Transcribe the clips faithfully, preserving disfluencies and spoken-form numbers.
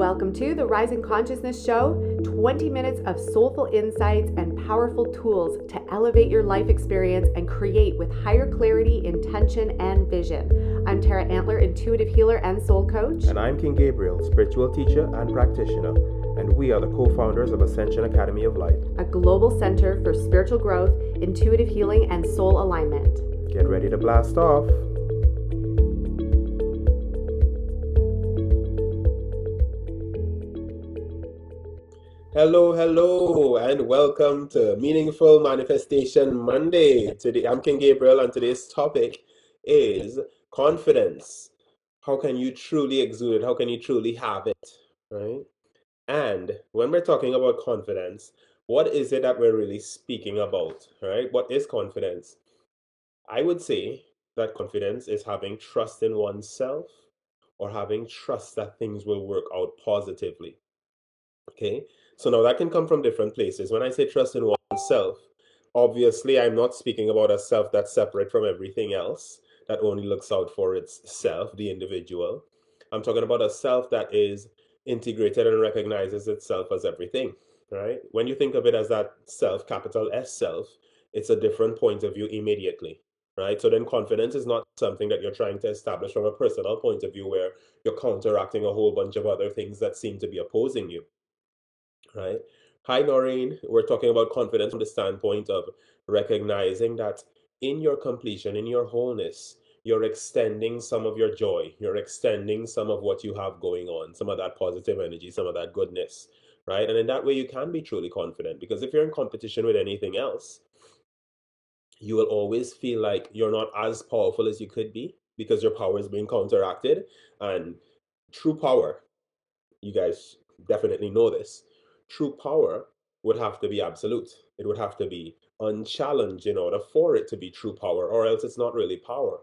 Welcome to the Rising Consciousness Show, twenty minutes of soulful insights and powerful tools to elevate your life experience and create with higher clarity, intention, and vision. I'm Tara Antler, intuitive healer and soul coach. And I'm King Gabriel, spiritual teacher and practitioner. And we are the co-founders of Ascension Academy of Light, a global center for spiritual growth, intuitive healing, and soul alignment. Get ready to blast off. Hello, hello, and welcome to Meaningful Manifestation Monday. Today, I'm King Gabriel, and today's topic is confidence. How can you truly exude it? How can you truly have it, right? And when we're talking about confidence, what is it that we're really speaking about, right? What is confidence? I would say that confidence is having trust in oneself or having trust that things will work out positively, okay? So now that can come from different places. When I say trust in oneself, obviously I'm not speaking about a self that's separate from everything else, that only looks out for itself, the individual. I'm talking about a self that is integrated and recognizes itself as everything, right? When you think of it as that self, capital S self, it's a different point of view immediately, right? So then confidence is not something that you're trying to establish from a personal point of view where you're counteracting a whole bunch of other things that seem to be opposing you. Right. Hi, Noreen. We're talking about confidence from the standpoint of recognizing that in your completion, in your wholeness, you're extending some of your joy. You're extending some of what you have going on, some of that positive energy, some of that goodness. Right. And in that way, you can be truly confident, because if you're in competition with anything else, you will always feel like you're not as powerful as you could be because your power is being counteracted. And true power, you guys definitely know this. True power would have to be absolute. It would have to be unchallenged in order for it to be true power, or else it's not really power.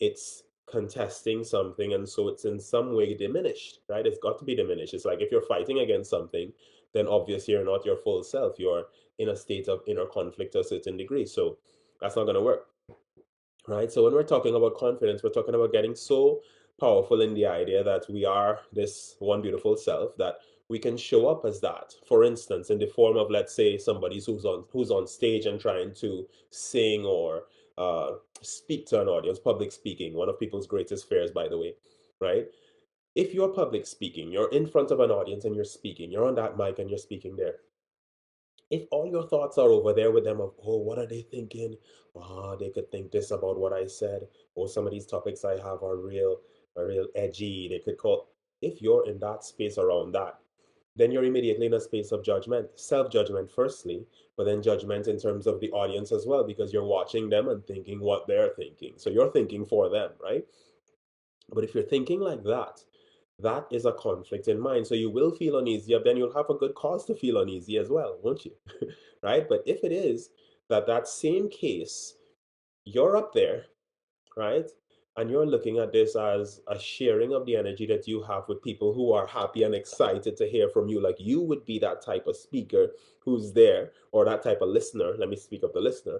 It's contesting something, and so it's in some way diminished, right? It's got to be diminished. It's like if you're fighting against something, then obviously you're not your full self. You're in a state of inner conflict to a certain degree. So that's not going to work, right? So when we're talking about confidence, we're talking about getting so powerful in the idea that we are this one beautiful self, that we can show up as that, for instance, in the form of, let's say, somebody who's on who's on stage and trying to sing or uh, speak to an audience. Public speaking, one of people's greatest fears, by the way, right? If you're public speaking, you're in front of an audience and you're speaking, you're on that mic and you're speaking there. If all your thoughts are over there with them of, oh, what are they thinking? Oh, they could think this about what I said. Oh, some of these topics I have are real, are real edgy. They could call, if you're in that space around that, then you're immediately in a space of judgment, self-judgment firstly, but then judgment in terms of the audience as well, because you're watching them and thinking what they're thinking. So you're thinking for them, right? But if you're thinking like that, that is a conflict in mind. So you will feel uneasy, but then you'll have a good cause to feel uneasy as well, won't you? Right? But if it is that that same case, you're up there, right? And you're looking at this as a sharing of the energy that you have with people who are happy and excited to hear from you. Like you would be that type of speaker who's there, or that type of listener. Let me speak of the listener.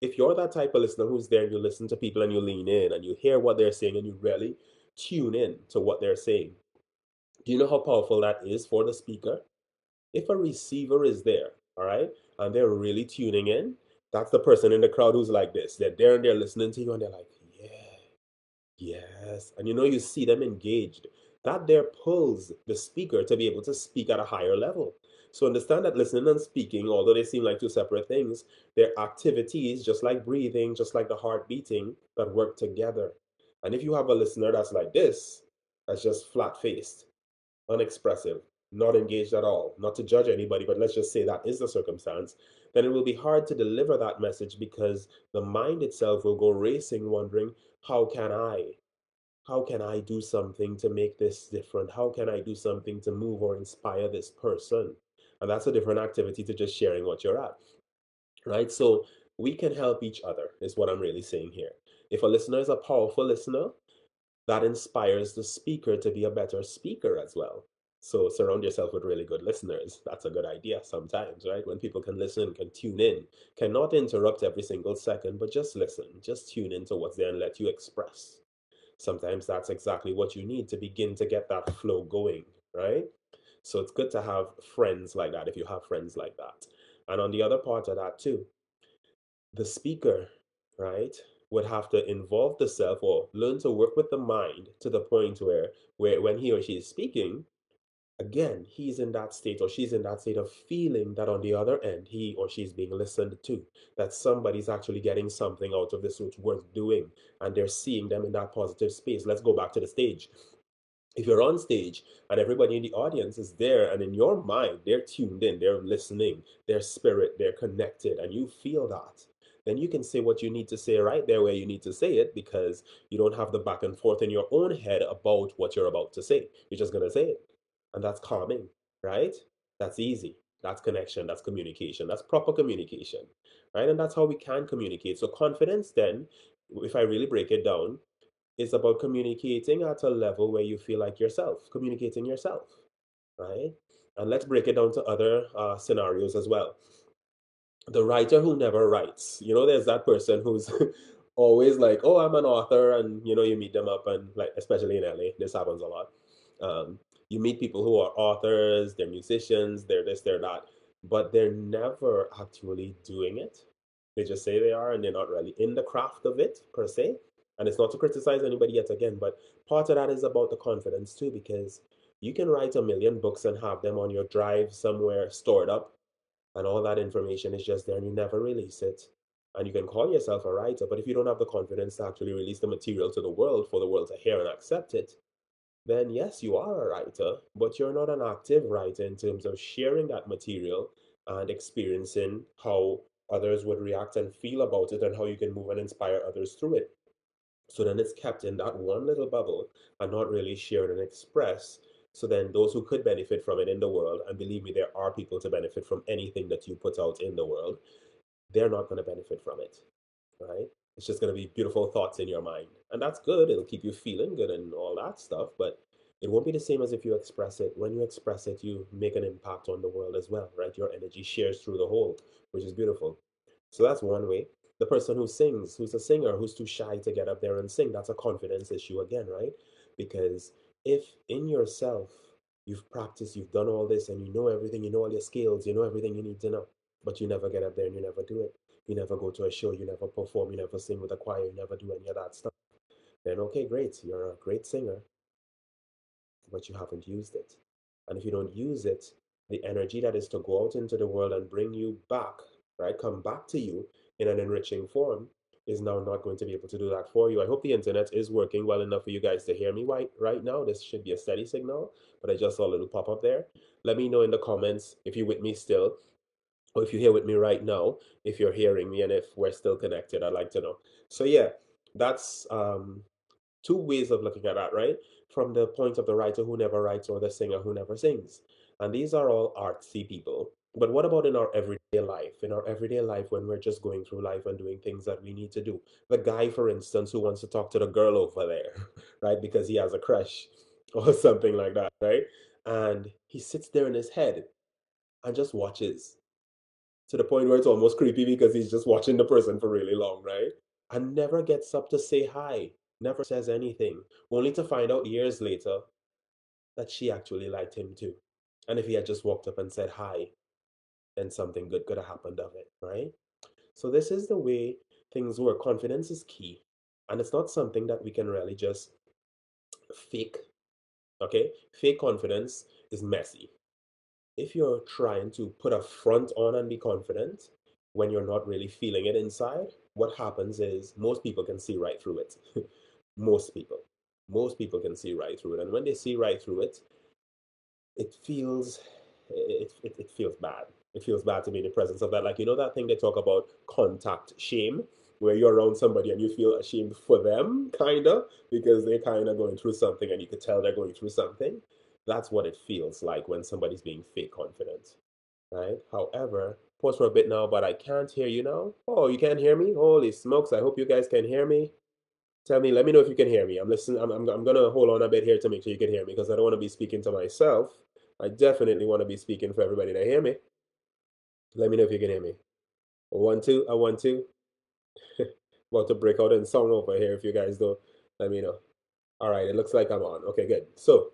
If you're that type of listener who's there and you listen to people and you lean in and you hear what they're saying and you really tune in to what they're saying, do you know how powerful that is for the speaker? If a receiver is there, all right, and they're really tuning in, that's the person in the crowd who's like this. They're there and they're listening to you and they're like, yes. And you know, you see them engaged. That there pulls the speaker to be able to speak at a higher level. So understand that listening and speaking, although they seem like two separate things, they're activities just like breathing, just like the heart beating, that work together. And if you have a listener that's like this, that's just flat-faced, unexpressive, not engaged at all, not to judge anybody, but let's just say that is the circumstance, then it will be hard to deliver that message, because the mind itself will go racing, wondering, how can I? How can I do something to make this different? How can I do something to move or inspire this person? And that's a different activity to just sharing what you're at, right? So we can help each other is what I'm really saying here. If a listener is a powerful listener, that inspires the speaker to be a better speaker as well. So surround yourself with really good listeners. That's a good idea sometimes, right? When people can listen, can tune in, cannot interrupt every single second, but just listen, just tune into what's there and let you express. Sometimes that's exactly what you need to begin to get that flow going, right? So it's good to have friends like that, if you have friends like that. And on the other part of that too, the speaker, right, would have to involve the self or learn to work with the mind to the point where, where when he or she is speaking, again, he's in that state or she's in that state of feeling that on the other end, he or she's being listened to, that somebody's actually getting something out of this which is worth doing, and they're seeing them in that positive space. Let's go back to the stage. If you're on stage and everybody in the audience is there and in your mind, they're tuned in, they're listening, their spirit, they're connected, and you feel that, then you can say what you need to say right there where you need to say it, because you don't have the back and forth in your own head about what you're about to say. You're just going to say it. And that's calming, right? That's easy. That's connection. That's communication. That's proper communication, right? And that's how we can communicate. So confidence then, if I really break it down, is about communicating at a level where you feel like yourself, communicating yourself, right? And let's break it down to other uh, scenarios as well. The writer who never writes. You know, there's that person who's always like, oh, I'm an author. And, you know, you meet them up and like, especially in L A, this happens a lot. Um, You meet people who are authors, they're musicians, they're this, they're that, but they're never actually doing it. They just say they are, and they're not really in the craft of it per se. And it's not to criticize anybody yet again, but part of that is about the confidence too, because you can write a million books and have them on your drive somewhere stored up, and all that information is just there and you never release it. And you can call yourself a writer, but if you don't have the confidence to actually release the material to the world for the world to hear and accept it, then yes, you are a writer, but you're not an active writer in terms of sharing that material and experiencing how others would react and feel about it and how you can move and inspire others through it. So then it's kept in that one little bubble and not really shared and expressed. So then those who could benefit from it in the world, and believe me, there are people to benefit from anything that you put out in the world, they're not going to benefit from it, right? It's just going to be beautiful thoughts in your mind. And that's good. It'll keep you feeling good and all that stuff. But it won't be the same as if you express it. When you express it, you make an impact on the world as well, right? Your energy shares through the whole, which is beautiful. So that's one way. The person who sings, who's a singer, who's too shy to get up there and sing, that's a confidence issue again, right? Because if in yourself you've practiced, you've done all this, and you know everything, you know all your skills, you know everything you need to know, but you never get up there and you never do it. You never go to a show, you never perform, you never sing with a choir, you never do any of that stuff. Then, okay, great, you're a great singer, but you haven't used it. And if you don't use it, the energy that is to go out into the world and bring you back, right, come back to you in an enriching form, is now not going to be able to do that for you. I hope the internet is working well enough for you guys to hear me right, right now. This should be a steady signal, but I just saw a little pop up there. Let me know in the comments if you're with me still, or if you're here with me right now, if you're hearing me and if we're still connected, I'd like to know. So yeah, that's um, two ways of looking at that, right? From the point of the writer who never writes or the singer who never sings. And these are all artsy people. But what about in our everyday life? In our everyday life, when we're just going through life and doing things that we need to do. The guy, for instance, who wants to talk to the girl over there, right? Because he has a crush or something like that, right? And he sits there in his head and just watches, to the point where it's almost creepy because he's just watching the person for really long, right? And never gets up to say hi, never says anything, only to find out years later that she actually liked him too. And if he had just walked up and said hi, then something good could have happened of it, right? So this is the way things work. Confidence is key. And it's not something that we can really just fake, okay? Fake confidence is messy. If you're trying to put a front on and be confident when you're not really feeling it inside, what happens is most people can see right through it. Most people. Most people can see right through it. And when they see right through it, it feels it, it, it feels bad. It feels bad to be in the presence of that. Like, you know that thing they talk about, contact shame, where you're around somebody and you feel ashamed for them, kind of, because they're kind of going through something and you could tell they're going through something. That's what it feels like when somebody's being fake confident, right? However, pause for a bit now, but I can't hear you now. Oh, you can't hear me? Holy smokes, I hope you guys can hear me. Tell me, let me know if you can hear me. I'm listening. I'm, I'm, I'm going to hold on a bit here to make sure you can hear me because I don't want to be speaking to myself. I definitely want to be speaking for everybody to hear me. Let me know if you can hear me. One, two, I want to. About to break out in song over here if you guys don't. Let me know. All right, it looks like I'm on. Okay, good. So,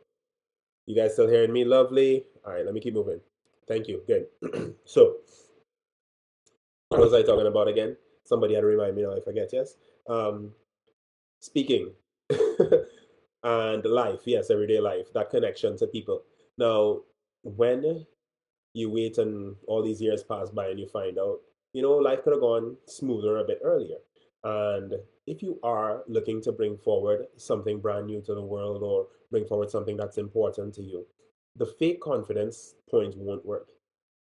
You guys still hearing me? Lovely. All right, let me keep moving. Thank you. Good. So, what was I talking about again? Somebody had to remind me now. I forget. Yes. Um, speaking and life. Yes, everyday life. That connection to people. Now, when you wait and all these years pass by and you find out, you know, life could have gone smoother a bit earlier. And if you are looking to bring forward something brand new to the world or bring forward something that's important to you, the fake confidence point won't work.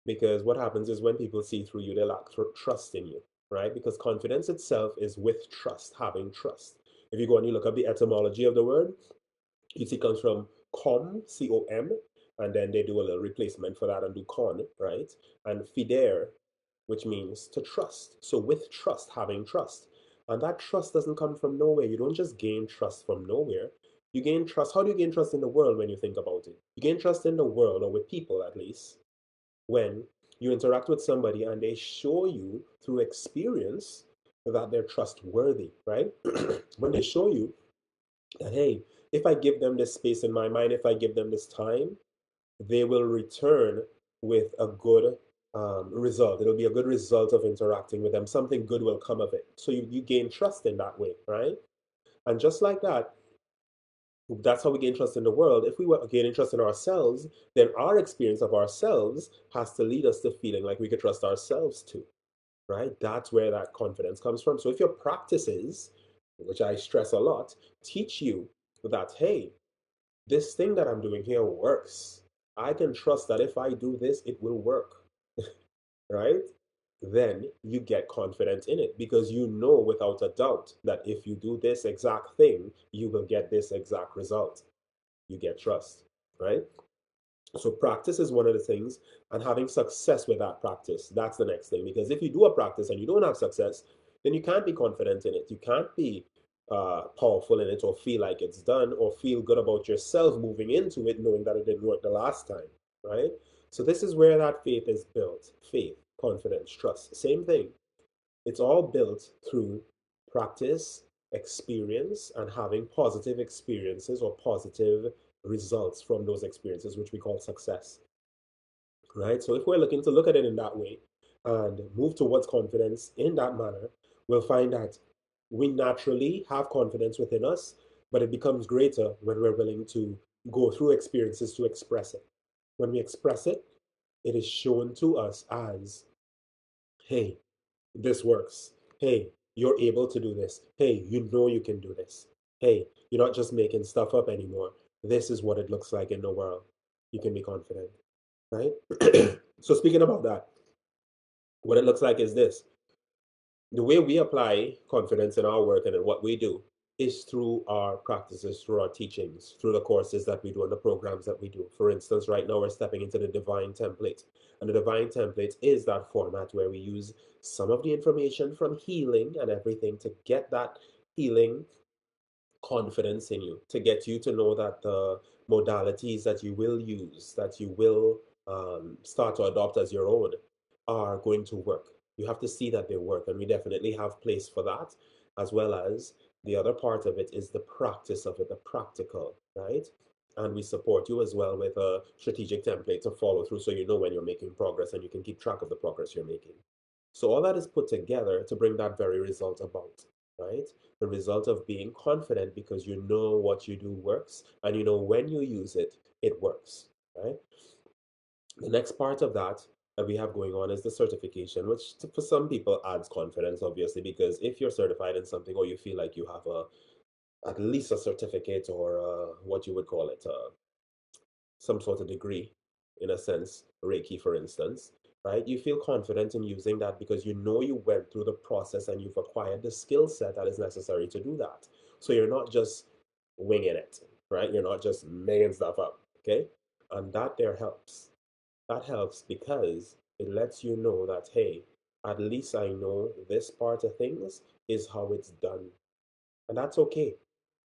Because what happens is when people see through you, they lack trust in you, right? Because confidence itself is with trust, having trust. If you go and you look up the etymology of the word, you see it comes from com, C O M, and then they do a little replacement for that and do con, right? And fidere, which means to trust. So with trust, having trust. And that trust doesn't come from nowhere. You don't just gain trust from nowhere. You gain trust. How do you gain trust in the world when you think about it? You gain trust in the world, or with people at least, when you interact with somebody and they show you through experience that they're trustworthy, right? When they show you that, hey, if I give them this space in my mind, if I give them this time, they will return with a good Um, result. It'll be a good result of interacting with them. Something good will come of it. So you, you gain trust in that way, right? And just like that, that's how we gain trust in the world. If we were gaining trust in ourselves, then our experience of ourselves has to lead us to feeling like we could trust ourselves too, right? That's where that confidence comes from. So if your practices, which I stress a lot, teach you that, hey, this thing that I'm doing here works. I can trust that if I do this, it will work. Right? Then you get confidence in it because you know without a doubt that if you do this exact thing, you will get this exact result. You get trust, right? So practice is one of the things, and having success with that practice, that's the next thing. Because if you do a practice and you don't have success, then you can't be confident in it. You can't be uh, powerful in it or feel like it's done or feel good about yourself moving into it knowing that it didn't work the last time, right? So this is where that faith is built. Faith, confidence, trust, same thing. It's all built through practice, experience, and having positive experiences or positive results from those experiences, which we call success, right? So if we're looking to look at it in that way and move towards confidence in that manner, we'll find that we naturally have confidence within us, but it becomes greater when we're willing to go through experiences to express it. When we express it, it is shown to us as, hey, this works. Hey, you're able to do this. Hey, you know you can do this. Hey, you're not just making stuff up anymore. This is what it looks like in the world. You can be confident, right? So speaking about that, what it looks like is this. The way we apply confidence in our work and in what we do is through our practices, through our teachings, through the courses that we do and the programs that we do. For instance, right now we're stepping into the divine template. And the divine template is that format where we use some of the information from healing and everything to get that healing confidence in you, to get you to know that the modalities that you will use, that you will um, start to adopt as your own, are going to work. You have to see that they work, and we definitely have place for that, as well as the other part of it is the practice of it, the practical, right? And we support you as well with a strategic template to follow through so you know when you're making progress and you can keep track of the progress you're making. So all that is put together to bring that very result about, right? The result of being confident because you know what you do works and you know when you use it, it works, right? The next part of that that we have going on is the certification, which for some people adds confidence, obviously, because if you're certified in something or you feel like you have a at least a certificate or a, what you would call it, a, some sort of degree, in a sense, Reiki, for instance, right? You feel confident in using that because you know you went through the process and you've acquired the skill set that is necessary to do that. So you're not just winging it, right? You're not just making stuff up, okay? And that there helps. That helps because it lets you know that, hey, at least I know this part of things is how it's done. And that's okay.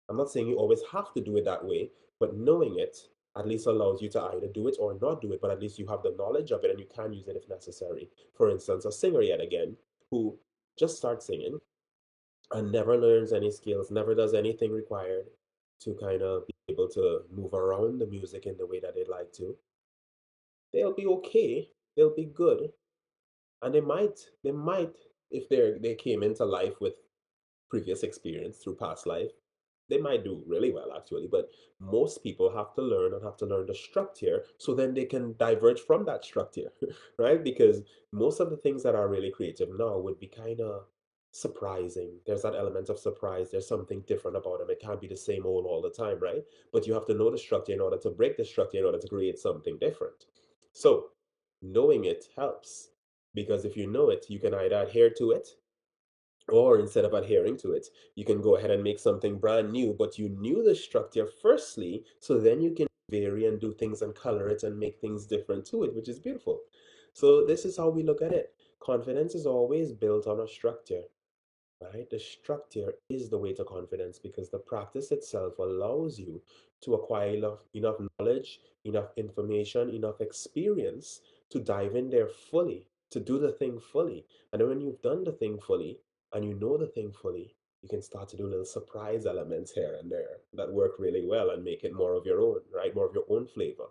I'm not saying you always have to do it that way, but knowing it at least allows you to either do it or not do it, but at least you have the knowledge of it and you can use it if necessary. For instance, a singer yet again, who just starts singing and never learns any skills, never does anything required, to kind of be able to move around the music in the way that they'd like to, they'll be okay, they'll be good. And they might, they might, if they they came into life with previous experience through past life, they might do really well actually, but most people have to learn and have to learn the structure so then they can diverge from that structure, right? Because most of the things that are really creative now would be kind of surprising. There's that element of surprise. There's something different about them. It can't be the same old all the time, right? But you have to know the structure in order to break the structure in order to create something different. So knowing it helps, because if you know it, you can either adhere to it, or instead of adhering to it, you can go ahead and make something brand new, but you knew the structure firstly, so then you can vary and do things and color it and make things different to it, which is beautiful. So this is how we look at it. Confidence is always built on a structure, right? The structure is the way to confidence, because the practice itself allows you to acquire enough, enough knowledge, enough information, enough experience to dive in there fully, to do the thing fully. And then when you've done the thing fully, and you know the thing fully, you can start to do little surprise elements here and there that work really well and make it more of your own, right? More of your own flavor,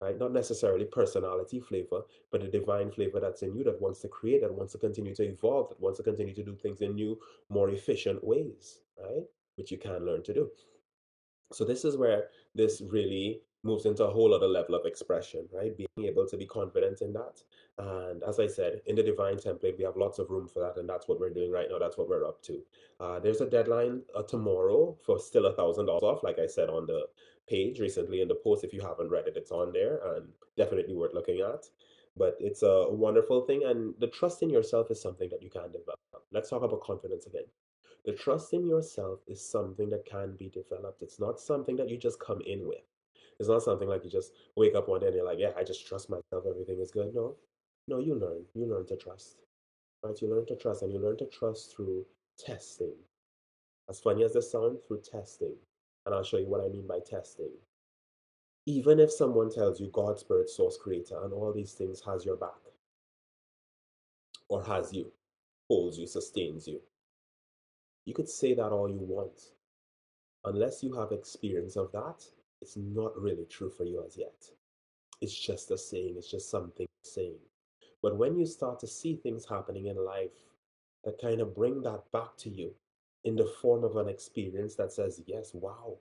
right? Not necessarily personality flavor, but the divine flavor that's in you that wants to create, that wants to continue to evolve, that wants to continue to do things in new, more efficient ways, right? Which you can learn to do. So this is where this really moves into a whole other level of expression, right? Being able to be confident in that. And as I said, in the divine template, we have lots of room for that. And that's what we're doing right now. That's what we're up to. Uh, there's a deadline uh, tomorrow for still a thousand dollars off. Like I said on the page recently in the post, if you haven't read it, it's on there and definitely worth looking at. But it's a wonderful thing. And the trust in yourself is something that you can develop. Let's talk about confidence again. The trust in yourself is something that can be developed. It's not something that you just come in with. It's not something like you just wake up one day and you're like, yeah, I just trust myself, everything is good. No, no, you learn. You learn to trust, right? You learn to trust, and you learn to trust through testing. As funny as this sounds, through testing. And I'll show you what I mean by testing. Even if someone tells you God, Spirit, Source, Creator, and all these things has your back, or has you, holds you, sustains you, you could say that all you want. Unless you have experience of that, it's not really true for you as yet. It's just a saying, it's just something saying. But when you start to see things happening in life that kind of bring that back to you in the form of an experience that says, yes, wow,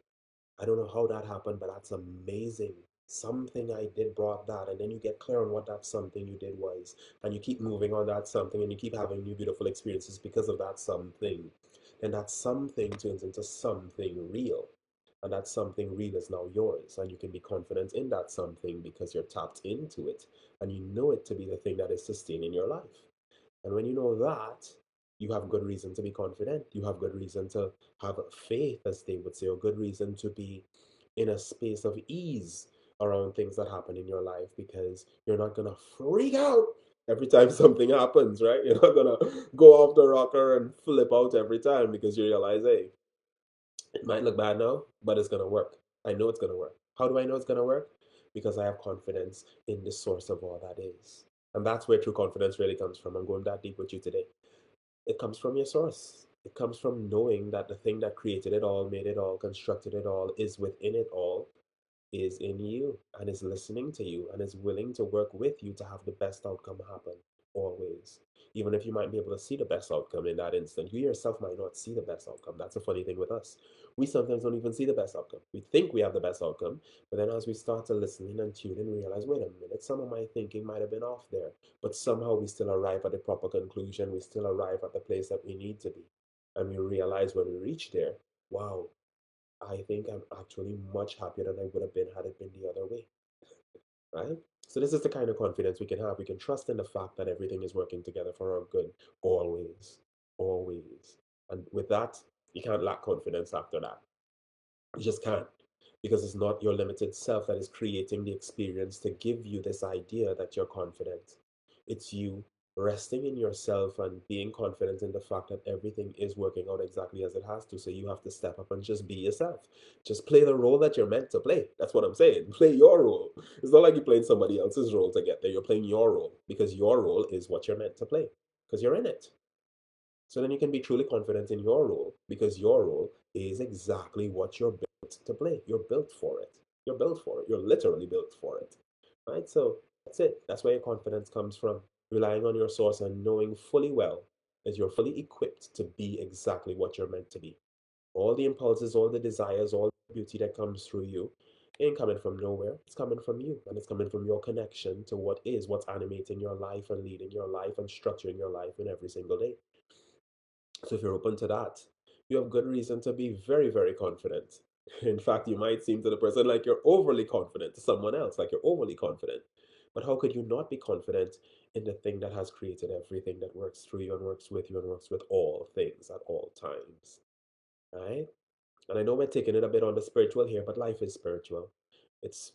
I don't know how that happened, but that's amazing. Something I did brought that. And then you get clear on what that something you did was. And you keep moving on that something, and you keep having new beautiful experiences because of that something. And that something turns into something real. And that something real is now yours. And you can be confident in that something because you're tapped into it. And you know it to be the thing that is sustaining your life. And when you know that, you have good reason to be confident. You have good reason to have faith, as they would say, or good reason to be in a space of ease around things that happen in your life, because you're not going to freak out every time something happens, right? You're not going to go off the rocker and flip out every time, because you realize, hey, it might look bad now, but it's going to work. I know it's going to work. How do I know it's going to work? Because I have confidence in the source of all that is. And that's where true confidence really comes from. I'm going that deep with you today. It comes from your source. It comes from knowing that the thing that created it all, made it all, constructed it all, is within it all, is in you, and is listening to you, and is willing to work with you to have the best outcome happen, always. Even if you might be able to see the best outcome in that instant, you yourself might not see the best outcome. That's a funny thing with us. We sometimes don't even see the best outcome. We think we have the best outcome, but then as we start to listen in and tune in, realize, wait a minute, some of my thinking might have been off there, but somehow we still arrive at the proper conclusion. We still arrive at the place that we need to be. And we realize when we reach there, wow, I think I'm actually much happier than I would have been had it been the other way, right? So this is the kind of confidence we can have. We can trust in the fact that everything is working together for our good, always, always. And with that, you can't lack confidence after that. You just can't, because it's not your limited self that is creating the experience to give you this idea that you're confident. It's you resting in yourself and being confident in the fact that everything is working out exactly as it has to. So you have to step up and just be yourself. Just play the role that you're meant to play. That's what I'm saying. Play your role. It's not like you're playing somebody else's role to get there. You're playing your role, because your role is what you're meant to play, because you're in it. So then you can be truly confident in your role, because your role is exactly what you're to play. You're built for it. You're built for it. You're literally built for it, right? So that's it. That's where your confidence comes from, relying on your source and knowing fully well that you're fully equipped to be exactly what you're meant to be. All the impulses, all the desires, all the beauty that comes through you ain't coming from nowhere. It's coming from you, and it's coming from your connection to what is, what's animating your life and leading your life and structuring your life in every single day. So if you're open to that, you have good reason to be very, very confident. In fact, you might seem to the person like you're overly confident, to someone else like you're overly confident. But how could you not be confident in the thing that has created everything, that works through you and works with you and works with all things at all times, right? And I know we're taking it a bit on the spiritual here, but life is spiritual. It's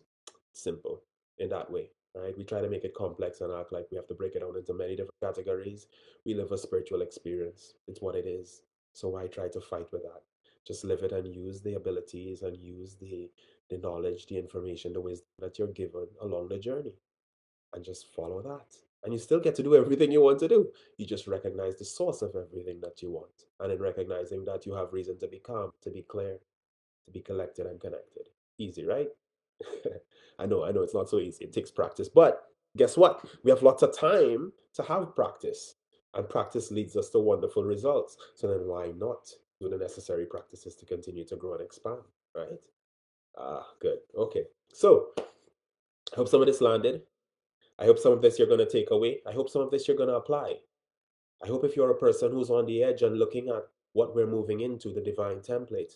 simple in that way, right? We try to make it complex and act like we have to break it down into many different categories. We live a spiritual experience. It's what it is. So why try to fight with that? Just live it and use the abilities and use the, the knowledge, the information, the wisdom that you're given along the journey. And just follow that. And you still get to do everything you want to do. You just recognize the source of everything that you want. And in recognizing that, you have reason to be calm, to be clear, to be collected and connected. Easy, right? I know, I know it's not so easy. It takes practice. But guess what? We have lots of time to have practice. And practice leads us to wonderful results. So then why not do the necessary practices to continue to grow and expand, right? Ah, good. Okay. So I hope some of this landed. I hope some of this you're going to take away. I hope some of this you're going to apply. I hope if you're a person who's on the edge and looking at what we're moving into, the divine template,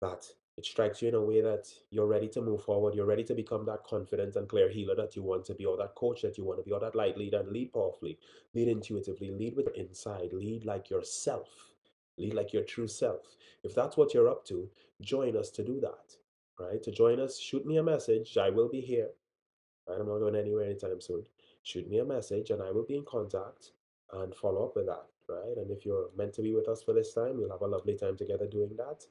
that it strikes you in a way that you're ready to move forward. You're ready to become that confident and clear healer that you want to be, or that coach that you want to be, or that light leader, and lead powerfully, lead intuitively, lead with inside, lead like yourself, lead like your true self. If that's what you're up to, join us to do that, right? To join us, shoot me a message. I will be here. I'm not going anywhere anytime soon. Shoot me a message and I will be in contact and follow up with that, right? And if you're meant to be with us for this time, we'll have a lovely time together doing that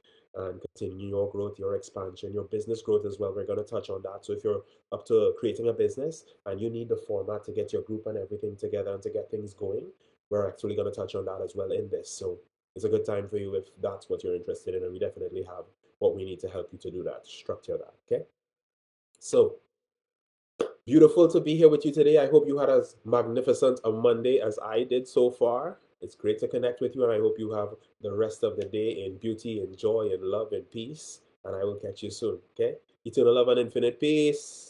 and continue your growth, your expansion, your business growth as well. We're going to touch on that. So if you're up to creating a business and you need the format to get your group and everything together and to get things going, we're actually going to touch on that as well in this. So it's a good time for you if that's what you're interested in, and we definitely have what we need to help you to do that, structure that, okay? So beautiful to be here with you today. I hope you had as magnificent a Monday as I did so far. It's great to connect with you, and I hope you have the rest of the day in beauty, in joy, in love, in peace. And I will catch you soon, okay? Eternal love and infinite peace.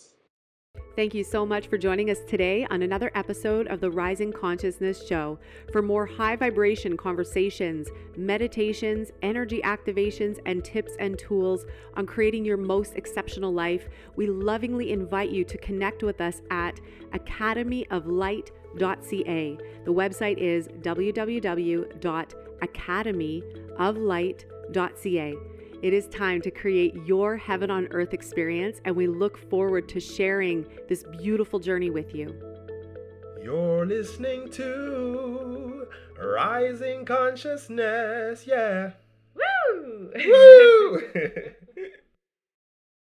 Thank you so much for joining us today on another episode of the Rising Consciousness Show. For more high vibration conversations, meditations, energy activations, and tips and tools on creating your most exceptional life, we lovingly invite you to connect with us at academy of light dot c a. The website is w w w dot academy of light dot c a. It is time to create your heaven on earth experience, and we look forward to sharing this beautiful journey with you. You're listening to Rising Consciousness, yeah. Woo! Woo!